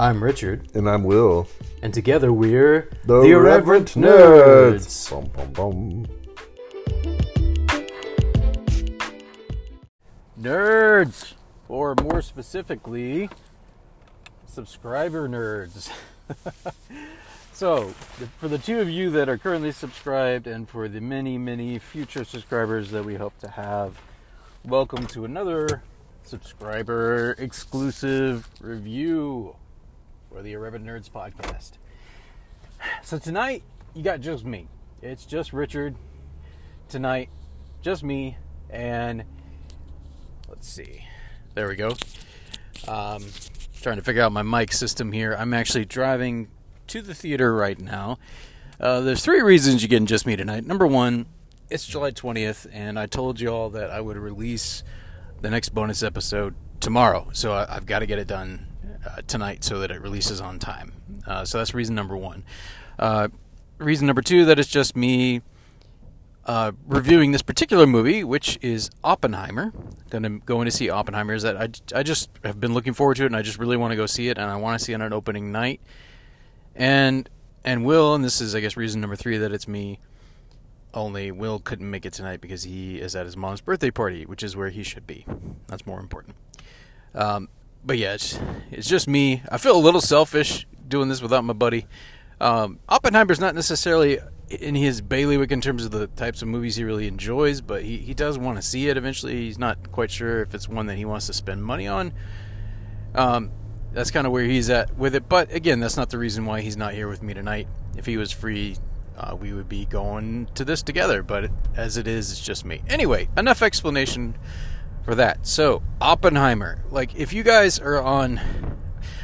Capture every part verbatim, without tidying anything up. I'm Richard. And I'm Will. And together we're... The, the Irreverent Nerds! Nerds. Bum, bum, bum. Nerds! Or more specifically, subscriber nerds. So, for the two of you that are currently subscribed and for the many, many future subscribers that we hope to have, welcome to another subscriber exclusive review for the Irreverent Nerds podcast. So tonight, you got just me. It's just Richard tonight, just me, and let's see. There we go. Um, trying to figure out my mic system here. I'm actually driving to the theater right now. Uh, there's three reasons you get just me tonight. Number one, it's July twentieth, and I told you all that I would release the next bonus episode tomorrow. So I, I've got to get it done uh, tonight so that it releases on time. Uh, so that's reason number one. Uh, reason number two, that it's just me Uh, reviewing this particular movie, which is Oppenheimer. Gonna going to see Oppenheimer. Is that I, I just have been looking forward to it, and I just really want to go see it, and I want to see it on an opening night. And and Will, and this is I guess reason number three that it's me. Only Will couldn't make it tonight because he is at his mom's birthday party, which is where he should be. That's more important. Um, but yeah, it's, it's just me. I feel a little selfish doing this without my buddy. Um, Oppenheimer's not necessarily in his bailiwick in terms of the types of movies he really enjoys, but he, he does want to see it eventually. He's not quite sure if it's one that he wants to spend money on. Um, that's kind of where he's at with it. But again, that's not the reason why he's not here with me tonight. If he was free, uh, we would be going to this together. But as it is, it's just me. Anyway, enough explanation for that. So, Oppenheimer. Like, if you guys are on...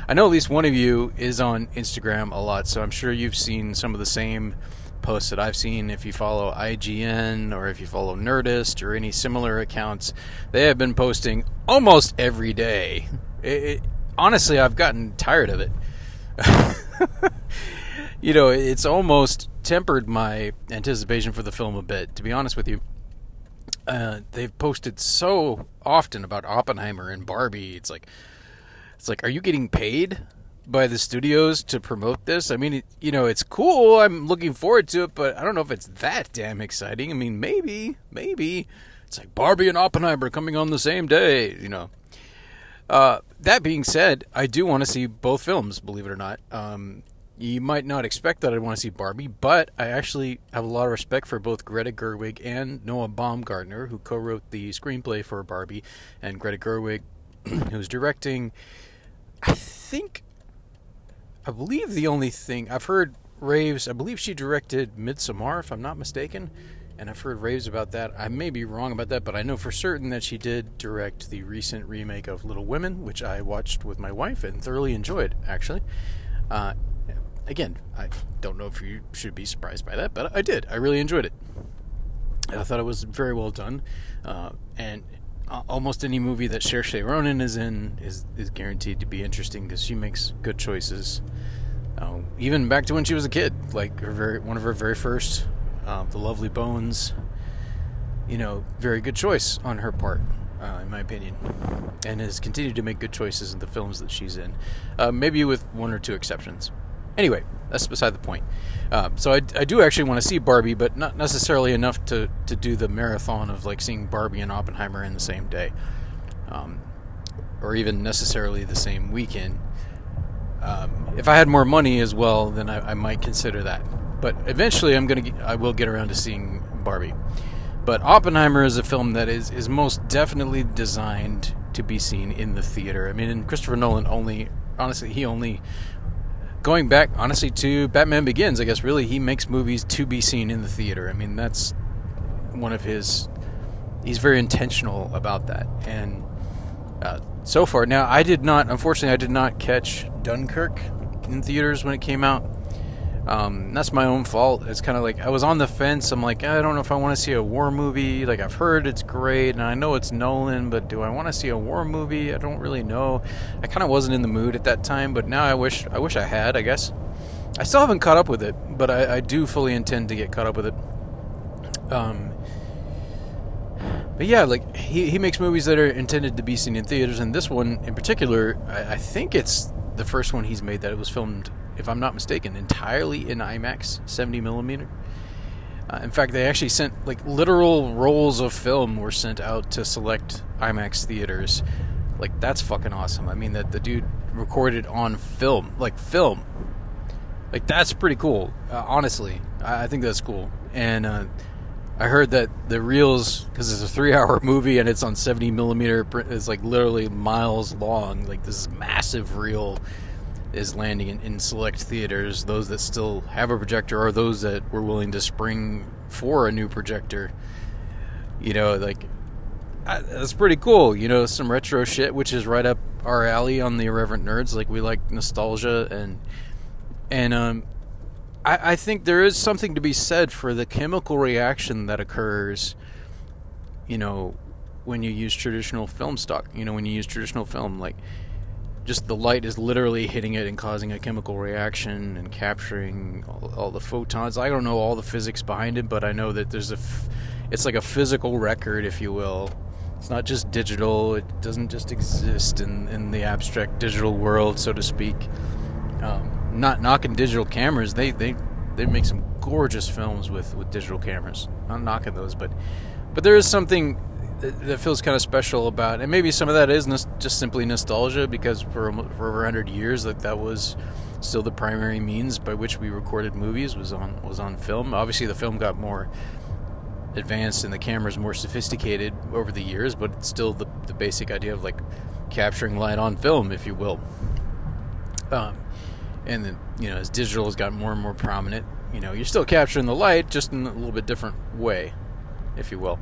I know at least one of you is on Instagram a lot, so I'm sure you've seen some of the same posts that I've seen. If you follow I G N or if you follow Nerdist or any similar accounts, they have been posting almost every day. It, it, honestly, I've gotten tired of it. You know, it's almost tempered my anticipation for the film a bit, to be honest with you. Uh, they've posted so often about Oppenheimer and Barbie. It's like, it's like, are you getting paid by the studios to promote this? I mean, it, you know, it's cool. I'm looking forward to it, but I don't know if it's that damn exciting. I mean, maybe, maybe. It's like Barbie and Oppenheimer coming on the same day, you know. Uh, that being said, I do want to see both films, believe it or not. Um, you might not expect that I want to see Barbie, but I actually have a lot of respect for both Greta Gerwig and Noah Baumbach, who co-wrote the screenplay for Barbie, and Greta Gerwig, who's directing, I think... I believe the only thing I've heard raves, I believe she directed Midsommar, if I'm not mistaken, and I've heard raves about that. I may be wrong about that, but I know for certain that she did direct the recent remake of Little Women, which I watched with my wife and thoroughly enjoyed, actually. Uh, again, I don't know if you should be surprised by that, but I did. I really enjoyed it. I thought it was very well done, uh, and... almost any movie that Saoirse Ronan is in is, is guaranteed to be interesting because she makes good choices. Uh, even back to when she was a kid, like her very, one of her very first, uh, The Lovely Bones, you know, very good choice on her part, uh, in my opinion, and has continued to make good choices in the films that she's in, uh, maybe with one or two exceptions. Anyway, that's beside the point. Uh, so I, I do actually want to see Barbie, but not necessarily enough to, to do the marathon of like seeing Barbie and Oppenheimer in the same day, um, or even necessarily the same weekend. Um, if I had more money as well, then I, I might consider that. But eventually, I'm gonna get, I will get around to seeing Barbie. But Oppenheimer is a film that is is most definitely designed to be seen in the theater. I mean, and Christopher Nolan only, honestly, he only. Going back, honestly, to Batman Begins, I guess, really, he makes movies to be seen in the theater. I mean, that's one of his... He's very intentional about that. And uh, so far... Now, I did not... Unfortunately, I did not catch Dunkirk in theaters when it came out. Um, that's my own fault. It's kind of like... I was on the fence. I'm like, I don't know if I want to see a war movie. Like, I've heard it's great, and I know it's Nolan, but do I want to see a war movie? I don't really know. I kind of wasn't in the mood at that time, but now I wish I wish I had, I guess. I still haven't caught up with it, but I, I do fully intend to get caught up with it. Um, but yeah, like, he, he makes movies that are intended to be seen in theaters, and this one in particular, I, I think it's... the first one he's made that it was filmed, if I'm not mistaken, entirely in IMAX, seventy millimeter. Uh, in fact, they actually sent, like, literal rolls of film were sent out to select IMAX theaters. Like, that's fucking awesome. I mean, that the dude recorded on film. Like, film. Like, that's pretty cool. Uh, honestly, I, I think that's cool. And uh, I heard that the reels, because it's a three-hour movie and it's on seventy millimeter, it's, like, literally miles long. Like, this massive reel is landing in, in select theaters, those that still have a projector or those that were willing to spring for a new projector. You know, like, I, that's pretty cool. You know, some retro shit, which is right up our alley on the Irreverent Nerds. Like, we like nostalgia, and and um, I, I think there is something to be said for the chemical reaction that occurs, you know, when you use traditional film stock. You know, when you use traditional film, like, just the light is literally hitting it and causing a chemical reaction and capturing all, all the photons. I don't know all the physics behind it, but I know that there's a, f- it's like a physical record, if you will. It's not just digital. It doesn't just exist in, in the abstract digital world, so to speak. Um, not knocking digital cameras. They, they, they make some gorgeous films with, with digital cameras. Not knocking those, but, but there is something that feels kind of special about, and maybe some of that is nos- just simply nostalgia, because for for over one hundred years, like, that was still the primary means by which we recorded movies, was on was on film. Obviously, the film got more advanced and the cameras more sophisticated over the years, but it's still the the basic idea of, like, capturing light on film, if you will. Um, and then, you know, as digital has gotten more and more prominent, you know, you're still capturing the light, just in a little bit different way, if you will.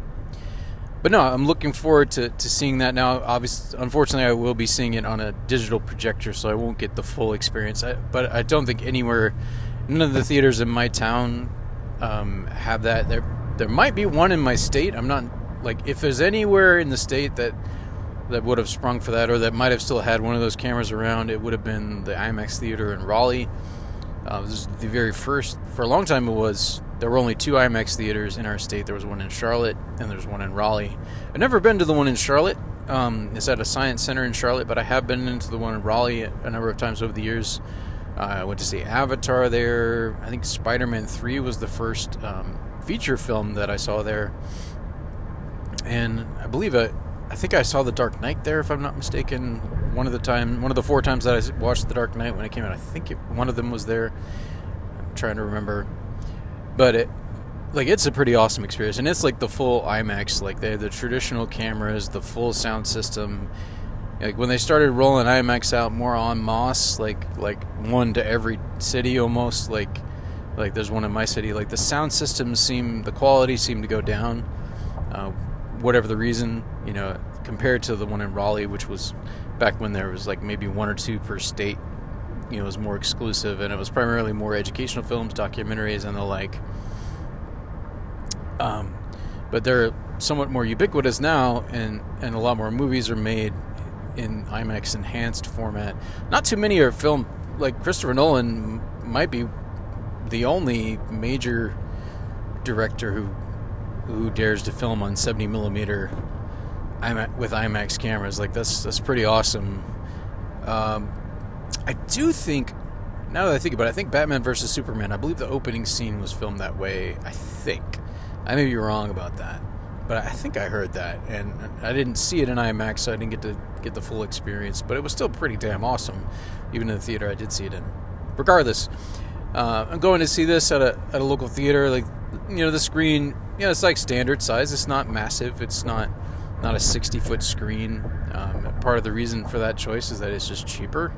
But no, I'm looking forward to, to seeing that now. Obviously, unfortunately, I will be seeing it on a digital projector, so I won't get the full experience. I, but I don't think anywhere, none of the theaters in my town um, have that. There, there might be one in my state. I'm not, like, if there's anywhere in the state that that would have sprung for that, or that might have still had one of those cameras around, it would have been the IMAX theater in Raleigh. Uh, this is the very first. For a long time, it was. There were only two IMAX theaters in our state. There was one in Charlotte, and there's one in Raleigh. I've never been to the one in Charlotte. Um, it's at a science center in Charlotte, but I have been into the one in Raleigh a number of times over the years. Uh, I went to see Avatar there. I think Spider-Man three was the first um, feature film that I saw there. And I believe I, I think I saw The Dark Knight there, if I'm not mistaken. One of the time, one of the four times that I watched The Dark Knight when it came out, I think it, one of them was there. I'm trying to remember. But it, like, it's a pretty awesome experience, and it's like the full IMAX. Like, they have the traditional cameras, the full sound system. Like, when they started rolling IMAX out more en masse, like like one to every city almost. Like like there's one in my city. Like, the sound systems seem, the quality seemed to go down, uh, whatever the reason, you know, compared to the one in Raleigh, which was back when there was, like, maybe one or two per state. You know, it was more exclusive, and it was primarily more educational films, documentaries, and the like. Um, but they're somewhat more ubiquitous now, and, and a lot more movies are made in IMAX enhanced format. Not too many are filmed. Like, Christopher Nolan might be the only major director who who dares to film on seventy millimeter IMA- with IMAX cameras. Like, that's that's pretty awesome. Um, I do think, now that I think about it, I think Batman versus. Superman, I believe the opening scene was filmed that way, I think. I may be wrong about that, but I think I heard that, and I didn't see it in IMAX, so I didn't get to get the full experience, but it was still pretty damn awesome, even in the theater I did see it in. Regardless, uh, I'm going to see this at a at a local theater. Like, you know, the screen, you know, it's like standard size. It's not massive. It's not, not a sixty-foot screen. Um, part of the reason for that choice is that it's just cheaper.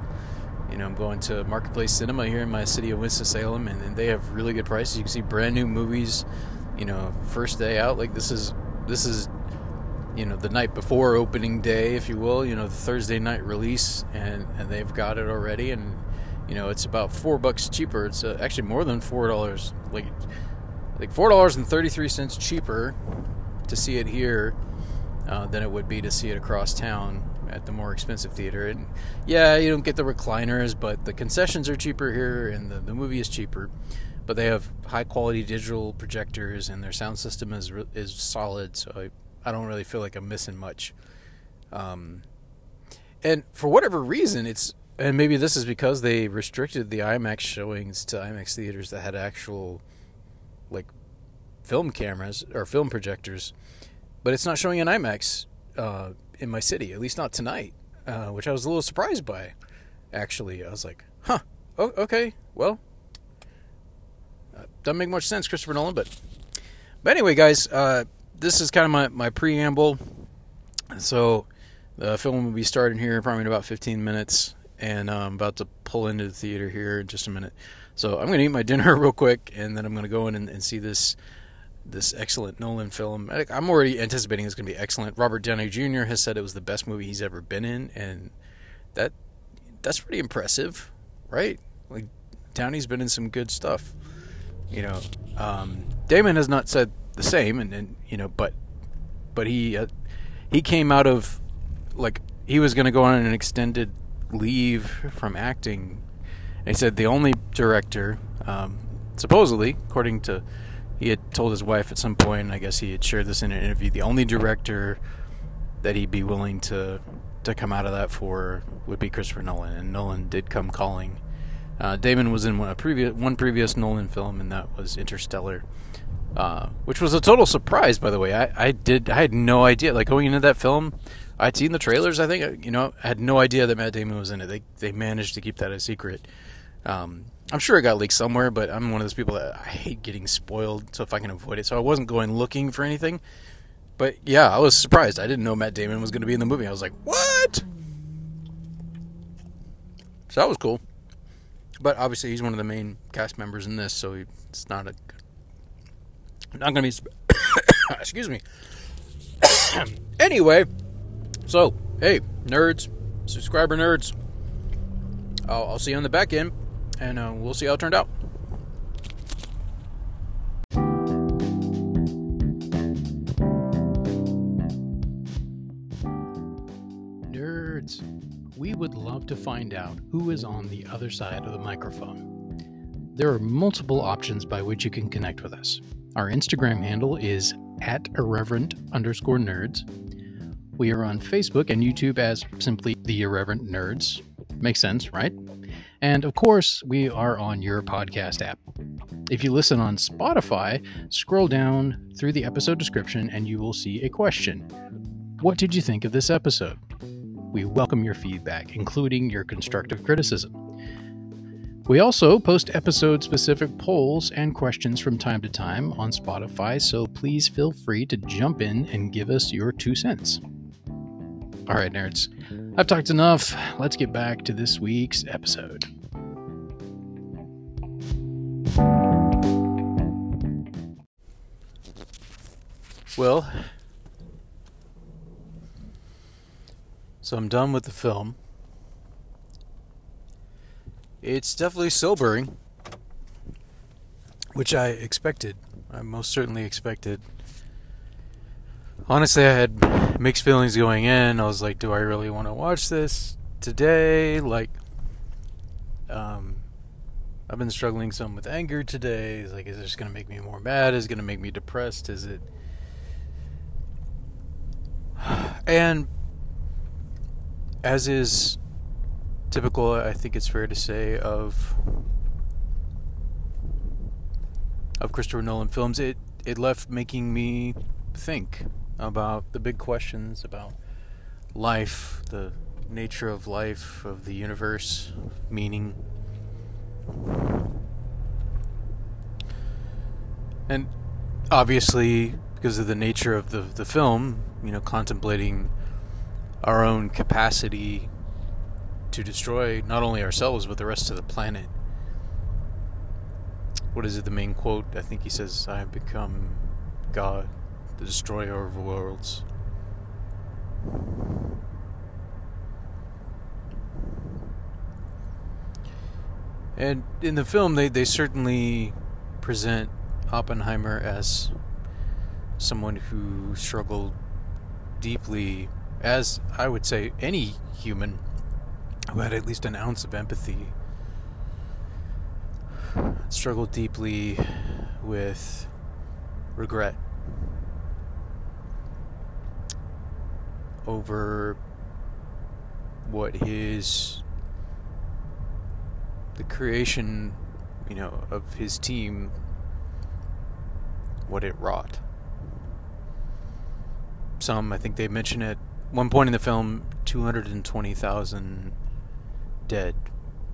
You know, I'm going to Marketplace Cinema here in my city of Winston-Salem, and, and they have really good prices. You can see brand new movies, you know, first day out. Like, this is, this is, you know, the night before opening day, if you will, you know, the Thursday night release, and, and they've got it already. And, you know, it's about four bucks cheaper. It's uh, actually more than four dollars, like, like four dollars and thirty-three cents cheaper to see it here uh, than it would be to see it across town at the more expensive theater. And yeah, you don't get the recliners, but the concessions are cheaper here, and the, the movie is cheaper, but they have high quality digital projectors, and their sound system is is solid, so I, I don't really feel like I'm missing much. Um, and for whatever reason, it's And maybe this is because they restricted the IMAX showings to IMAX theaters that had actual, like, film cameras or film projectors. But it's not showing in IMAX uh, in my city, at least not tonight, uh, which I was a little surprised by, actually. I was like, huh, oh, okay, well, uh, doesn't make much sense, Christopher Nolan. But, but anyway, guys, uh, this is kind of my, my preamble. So the film will be starting here probably in about fifteen minutes. And I'm about to pull into the theater here in just a minute. So I'm going to eat my dinner real quick, and then I'm going to go in and, and see this this excellent Nolan film. I'm already anticipating it's going to be excellent. Robert Downey Junior has said it was the best movie he's ever been in, and that that's pretty impressive, right? Like, Downey's been in some good stuff. You know, um, Damon has not said the same, and, and you know, but but he uh, he came out of, like, he was going to go on an extended leave from acting. They said the only director, um, supposedly, according to, he had told his wife at some point, and I guess he had shared this in an interview, the only director that he'd be willing to to come out of that for would be Christopher Nolan, and Nolan did come calling. Uh, Damon was in one, a previous, one previous Nolan film, and that was Interstellar, uh, which was a total surprise, by the way. I, I did I had no idea. Like, going into that film, I'd seen the trailers, I think, you know, I had no idea that Matt Damon was in it. They they managed to keep that a secret. Um, I'm sure it got leaked somewhere, but I'm one of those people that I hate getting spoiled, so if I can avoid it. So I wasn't going looking for anything. But, yeah, I was surprised. I didn't know Matt Damon was going to be in the movie. I was like, what? So that was cool. But, obviously, he's one of the main cast members in this, so it's not a... not going to be... Sp- Excuse me. Anyway... So, hey, nerds, subscriber nerds, I'll, I'll see you on the back end, and uh, we'll see how it turned out. Nerds, we would love to find out who is on the other side of the microphone. There are multiple options by which you can connect with us. Our Instagram handle is at irreverent underscore nerds. We are on Facebook and YouTube as simply The Irreverent Nerds. Makes sense, right? And of course, we are on your podcast app. If you listen on Spotify, scroll down through the episode description and you will see a question. What did you think of this episode? We welcome your feedback, including your constructive criticism. We also post episode-specific polls and questions from time to time on Spotify, so please feel free to jump in and give us your two cents. All right, nerds, I've talked enough. Let's get back to this week's episode. Well, so I'm done with the film. It's definitely sobering, which I expected. I most certainly expected. Honestly, I had mixed feelings going in. I was like, do I really want to watch this today? Like, um, I've been struggling some with anger today. It's like, is this going to make me more mad? Is it going to make me depressed? Is it... And as is typical, I think it's fair to say, of of Christopher Nolan films, it, it left making me think about the big questions about life, the nature of life, of the universe, meaning. And obviously, because of the nature of the, the film, you know, contemplating our own capacity to destroy not only ourselves, but the rest of the planet. What is it, the main quote? I think he says, I have become God, the destroyer of worlds. And in the film, they, they certainly present Oppenheimer as someone who struggled deeply, as I would say any human who had at least an ounce of empathy, struggled deeply with regret over what his the creation, you know, of his team, what it wrought. Some, I think they mention at one point in the film, two hundred twenty thousand dead.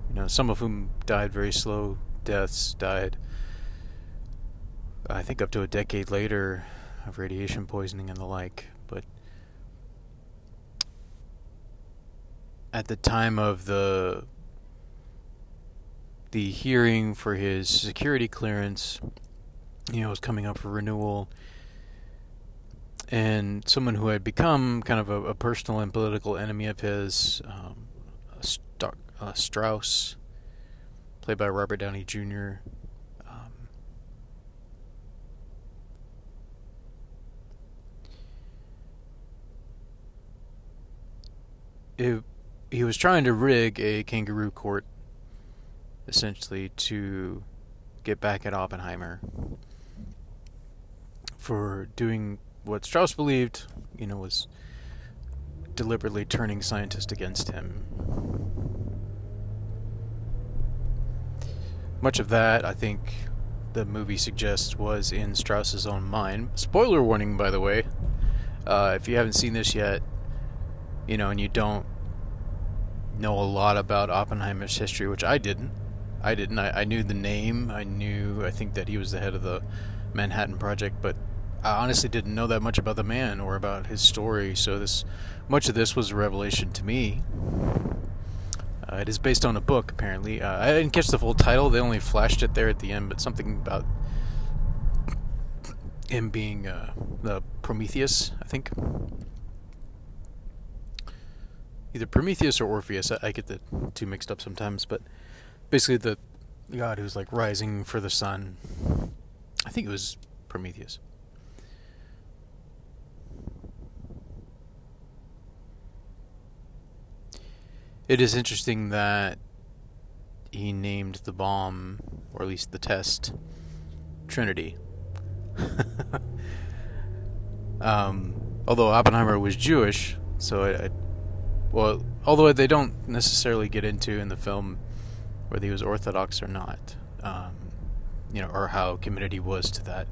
You know, some of whom died very slow deaths, died, I think, up to a decade later of radiation poisoning and the like. But at the time of the the hearing for his security clearance, you know, was coming up for renewal, and someone who had become kind of a, a personal and political enemy of his, um, St- uh, Strauss, played by Robert Downey Junior, um, it, he was trying to rig a kangaroo court, essentially, to get back at Oppenheimer for doing what Strauss believed, you know, was deliberately turning scientists against him. Much of that, I think, the movie suggests was in Strauss's own mind. Spoiler warning, by the way. Uh, if you haven't seen this yet, you know, and you don't know a lot about Oppenheimer's history, which I didn't. I didn't. I, I knew the name. I knew, I think, that he was the head of the Manhattan Project, but I honestly didn't know that much about the man or about his story, so this much of this was a revelation to me. Uh, it is based on a book, apparently. Uh, I didn't catch the full title. They only flashed it there at the end, but something about him being uh, the Prometheus, I think. Either Prometheus or Orpheus. I, I get the two mixed up sometimes, but basically the god who's like rising for the sun. I think it was Prometheus. It is interesting that he named the bomb, or at least the test, Trinity. um, although Oppenheimer was Jewish, so I, I, well, although they don't necessarily get into in the film whether he was Orthodox or not, um, you know, or how committed he was to that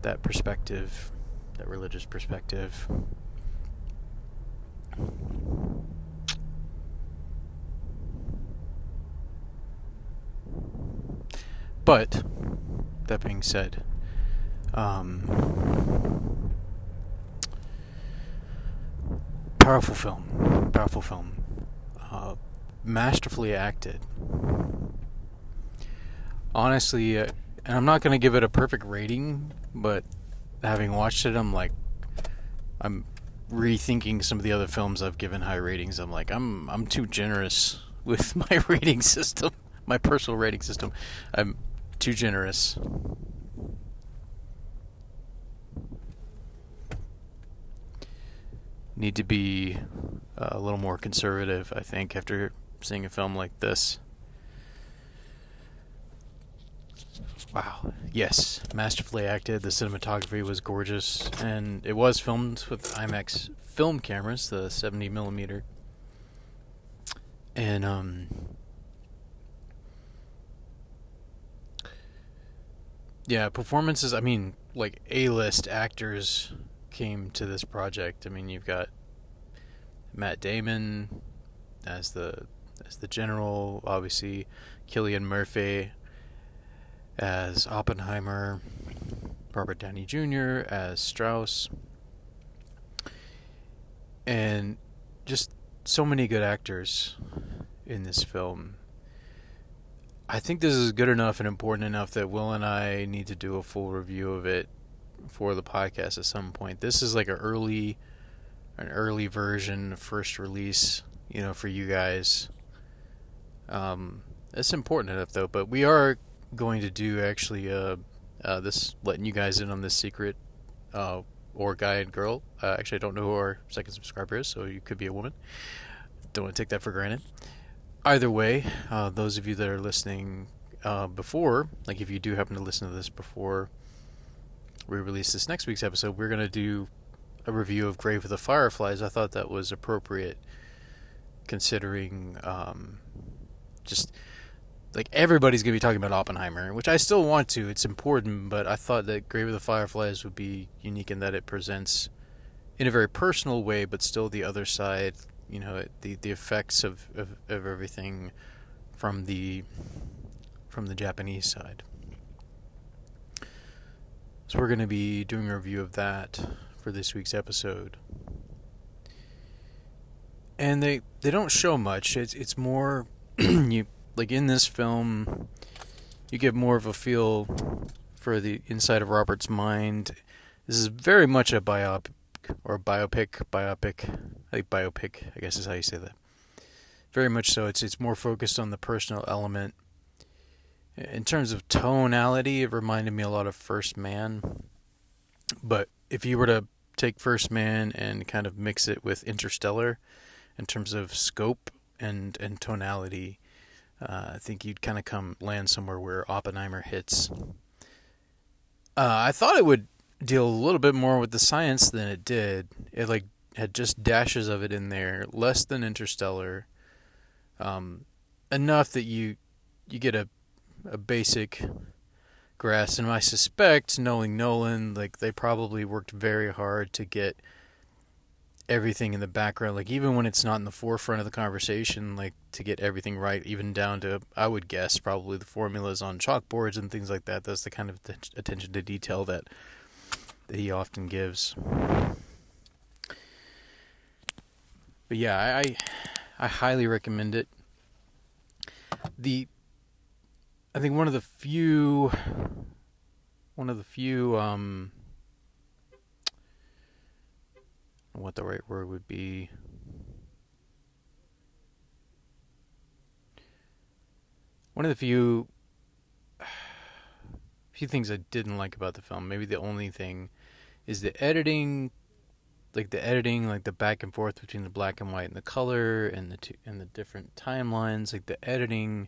that perspective, that religious perspective. But, that being said, um, powerful film, powerful film, uh, masterfully acted. Honestly, uh, and I'm not going to give it a perfect rating, but having watched it, I'm like, I'm rethinking some of the other films I've given high ratings. I'm like, I'm I'm too generous with my rating system, my personal rating system. I'm too generous. Need to be uh, a little more conservative, I think, after seeing a film like this. Wow. Yes, masterfully acted. The cinematography was gorgeous, and it was filmed with IMAX film cameras, the seventy millimeter. And um yeah, performances, I mean, like, A-list actors came to this project. I mean, you've got Matt Damon as the as the general, obviously, Cillian Murphy as Oppenheimer, Robert Downey Junior as Strauss, and just so many good actors in this film. I think this is good enough and important enough that Will and I need to do a full review of it for the podcast at some point. This is like an early, an early version, first release, you know, for you guys. Um, it's important enough though, but we are going to do actually uh, uh, this, letting you guys in on this secret, uh, or guy and girl. Uh, actually, I don't know who our second subscriber is, so you could be a woman. Don't want to take that for granted. Either way, uh, those of you that are listening uh, before, like if you do happen to listen to this before we release this next week's episode, we're going to do a review of Grave of the Fireflies. I thought that was appropriate considering um, just like everybody's gonna be talking about Oppenheimer, which I still want to. It's important, but I thought that Grave of the Fireflies would be unique in that it presents in a very personal way, but still the other side, you know, the the effects of, of, of everything from the from the Japanese side. So we're going to be doing a review of that for this week's episode. And they, they don't show much. It's it's more you like in this film you get more of a feel for the inside of Robert's mind. This is very much a biop or biopic, biopic, I think biopic, I guess is how you say that. Very much so. It's it's more focused on the personal element. In terms of tonality, it reminded me a lot of First Man. But if you were to take First Man and kind of mix it with Interstellar in terms of scope and, and tonality, uh, I think you'd kind of come land somewhere where Oppenheimer hits. Uh, I thought it would deal a little bit more with the science than it did. It like had just dashes of it in there, less than Interstellar. Um, enough that you you get a a basic grasp, and I suspect, knowing Nolan, like they probably worked very hard to get everything in the background, like even when it's not in the forefront of the conversation, like to get everything right, even down to, I would guess, probably the formulas on chalkboards and things like that. That's the kind of attention to detail that, that he often gives. But yeah, I I highly recommend it. The I think one of the few, one of the few, um, what the right word would be, one of the few, few things I didn't like about the film, maybe the only thing, is the editing, like the editing, like the back and forth between the black and white and the color and the two, and the different timelines, like the editing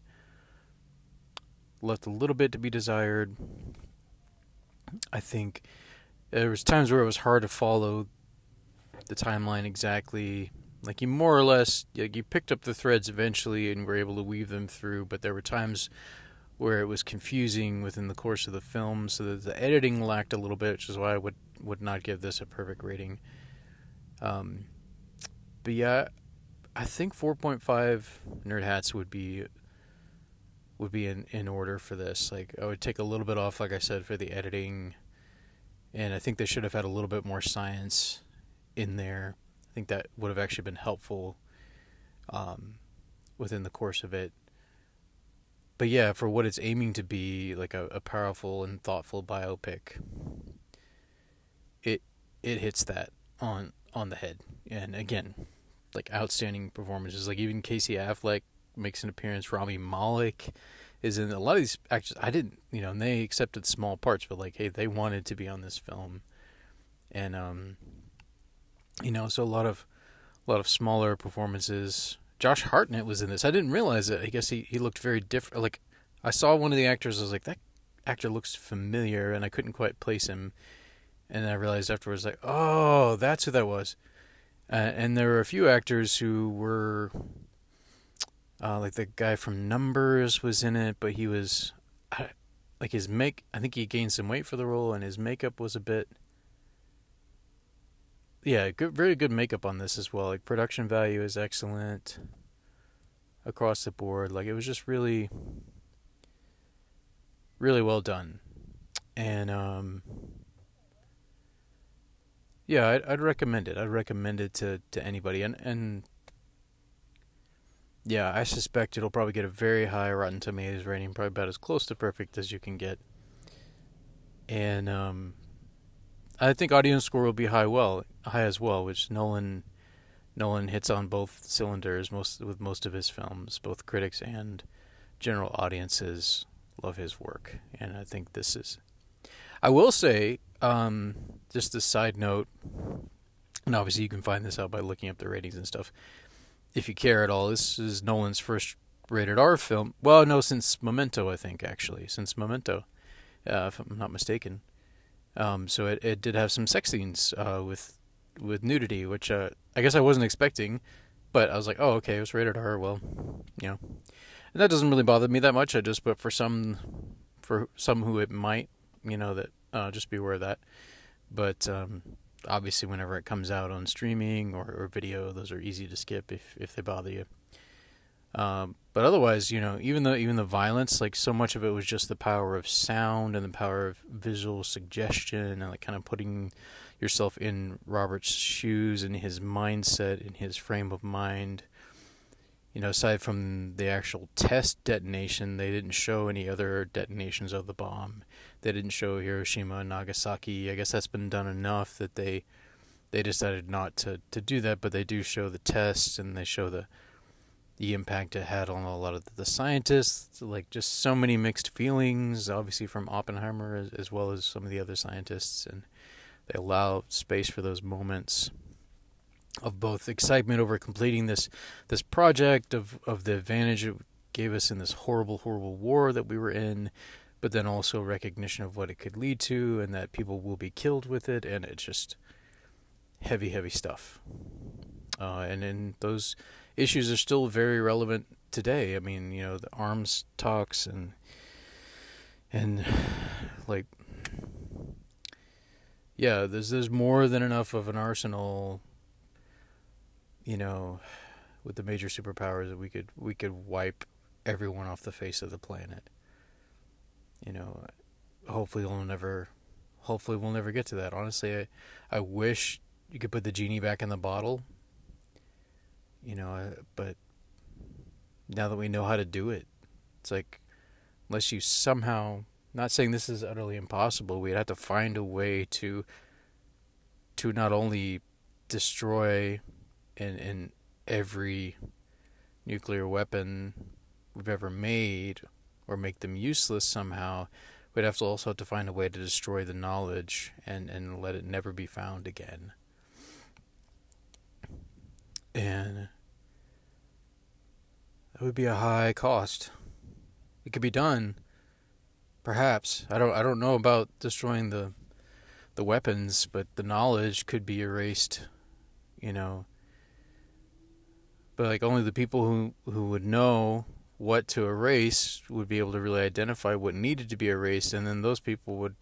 left a little bit to be desired. I think there was times where it was hard to follow the timeline exactly. Like you more or less, like you picked up the threads eventually and were able to weave them through, but there were times where it was confusing within the course of the film, so that the editing lacked a little bit, which is why I would, would not give this a perfect rating. Um, but yeah, I think four point five Nerd Hats would be would be in, in order for this. Like, I would take a little bit off, like I said, for the editing. And I think they should have had a little bit more science in there. I think that would have actually been helpful um, within the course of it. But yeah, for what it's aiming to be, like a, a powerful and thoughtful biopic, it it hits that on, on the head. And again, like outstanding performances. Like even Casey Affleck makes an appearance. Rami Malek is in a lot of these actors. I didn't, you know, and they accepted small parts, but like, hey, they wanted to be on this film. And, um, you know, so a lot of, a lot of smaller performances. Josh Hartnett was in this. I didn't realize it. I guess he, he looked very different. Like I saw one of the actors. I was like, that actor looks familiar, and I couldn't quite place him. And then I realized afterwards, like, oh, that's who that was. Uh, and there were a few actors who were, Uh, like the guy from Numbers was in it, but he was, I, like his make, I think he gained some weight for the role, and his makeup was a bit, yeah, good, very good makeup on this as well. Like production value is excellent across the board. Like it was just really, really well done. And, um, yeah, I'd, I'd recommend it. I'd recommend it to, to anybody. And, and, yeah, I suspect it'll probably get a very high Rotten Tomatoes rating, probably about as close to perfect as you can get. And um, I think audience score will be high, well, high as well, which Nolan, Nolan hits on both cylinders most with most of his films. Both critics and general audiences love his work, and I think this is. I will say, um, just a side note, and obviously you can find this out by looking up the ratings and stuff, if you care at all. This is Nolan's first rated R film. Well, no, since Memento, I think, actually. Since Memento, uh, if I'm not mistaken. Um, so it, it did have some sex scenes uh, with with nudity, which uh, I guess I wasn't expecting. But I was like, oh, okay, it was rated R. Well, you know. And that doesn't really bother me that much. I just, but for some, for some who it might, you know, that uh, just be aware of that. But um, obviously, whenever it comes out on streaming or, or video, those are easy to skip if, if they bother you. Um, but otherwise, you know, even though even the violence, like so much of it was just the power of sound and the power of visual suggestion and like kind of putting yourself in Robert's shoes and his mindset and his frame of mind. You know, aside from the actual test detonation, they didn't show any other detonations of the bomb. They didn't show Hiroshima and Nagasaki. I guess that's been done enough that they they decided not to, to do that, but they do show the tests and they show the the impact it had on a lot of the scientists, like just so many mixed feelings, obviously from Oppenheimer as, as well as some of the other scientists, and they allow space for those moments of both excitement over completing this this project, of, of the advantage it gave us in this horrible, horrible war that we were in, but then also recognition of what it could lead to and that people will be killed with it, and it's just heavy, heavy stuff. Uh, and then those issues are still very relevant today. I mean, you know, the arms talks and and like, yeah, there's there's more than enough of an arsenal, you know, with the major superpowers that we could we could wipe everyone off the face of the planet. You know, hopefully we'll never hopefully we'll never get to that. Honestly, I, I wish you could put the genie back in the bottle. You know, but now that we know how to do it, it's like, unless you somehow, not saying this is utterly impossible, we'd have to find a way to to not only destroy in, in every nuclear weapon we've ever made or make them useless somehow, we'd have to also have to find a way to destroy the knowledge and, and let it never be found again. And that would be a high cost. It could be done, perhaps. I don't. I don't know about destroying the, the weapons, but the knowledge could be erased, you know. But like only the people who who would know what to erase would be able to really identify what needed to be erased, and then those people would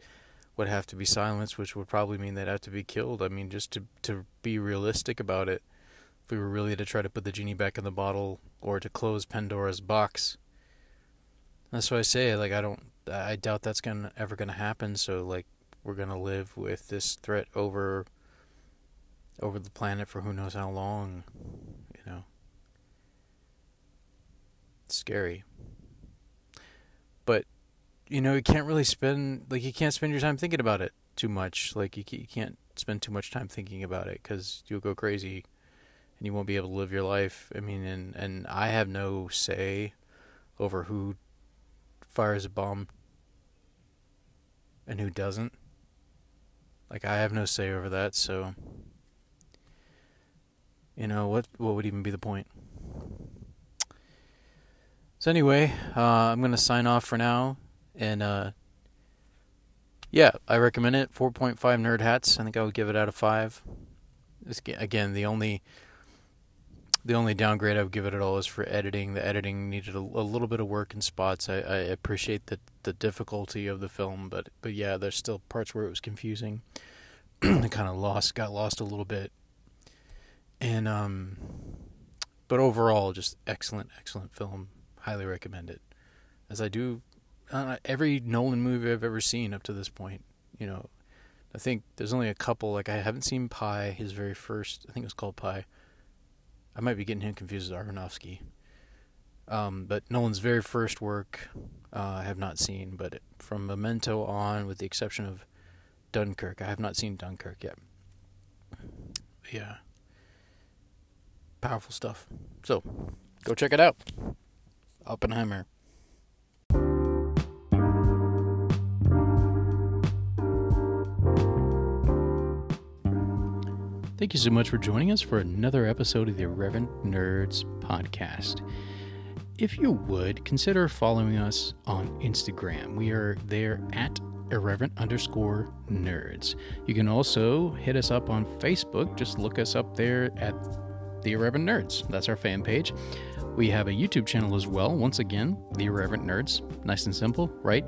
would have to be silenced, which would probably mean they'd have to be killed. I mean, just to to be realistic about it. If we were really to try to put the genie back in the bottle or to close Pandora's box. That's why I say, like, I don't, I doubt that's gonna ever gonna happen. So, like, we're gonna live with this threat over, over the planet for who knows how long, you know. It's scary. But, you know, you can't really spend, like, you can't spend your time thinking about it too much. Like, you, you can't spend too much time thinking about it because you'll go crazy. And you won't be able to live your life. I mean, and, and I have no say over who fires a bomb and who doesn't. Like, I have no say over that, so, you know, what what would even be the point? So anyway, uh, I'm going to sign off for now. And, uh, yeah, I recommend it. four point five Nerd Hats. I think I would give it out of five. This, again, the only... The only downgrade I would give it at all is for editing. The editing needed a, a little bit of work in spots. I, I appreciate the, the difficulty of the film, but but yeah, there's still parts where it was confusing. I kind of lost, got lost a little bit. And um, but overall, just excellent, excellent film. Highly recommend it. As I do uh, every Nolan movie I've ever seen up to this point. You know, I think there's only a couple. Like I haven't seen Pi, his very first. I think it was called Pi. I might be getting him confused with Aronofsky. Um, but Nolan's very first work uh, I have not seen, but from Memento on, with the exception of Dunkirk. I have not seen Dunkirk yet. But yeah. Powerful stuff. So, go check it out. Oppenheimer. Thank you so much for joining us for another episode of the Irreverent Nerds podcast. If you would, consider following us on Instagram. We are there at irreverent underscore nerds. You can also hit us up on Facebook. Just look us up there at the Irreverent Nerds. That's our fan page. We have a YouTube channel as well. Once again, The Irreverent Nerds. Nice and simple, right?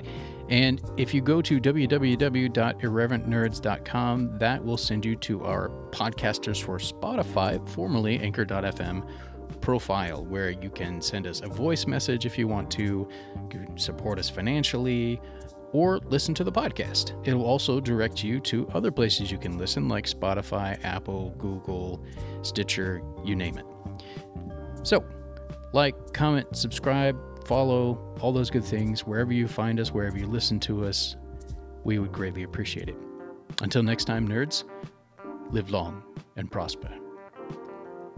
And if you go to w w w dot irreverent nerds dot com, that will send you to our Podcasters for Spotify, formerly anchor dot f m, profile, where you can send us a voice message if you want to, you can support us financially, or listen to the podcast. It will also direct you to other places you can listen, like Spotify, Apple, Google, Stitcher, you name it. So, like, comment, subscribe, follow, all those good things, wherever you find us, wherever you listen to us, we would greatly appreciate it. Until next time, nerds, live long and prosper.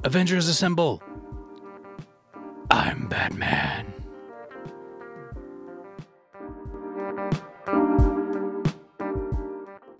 Avengers assemble! I'm Batman.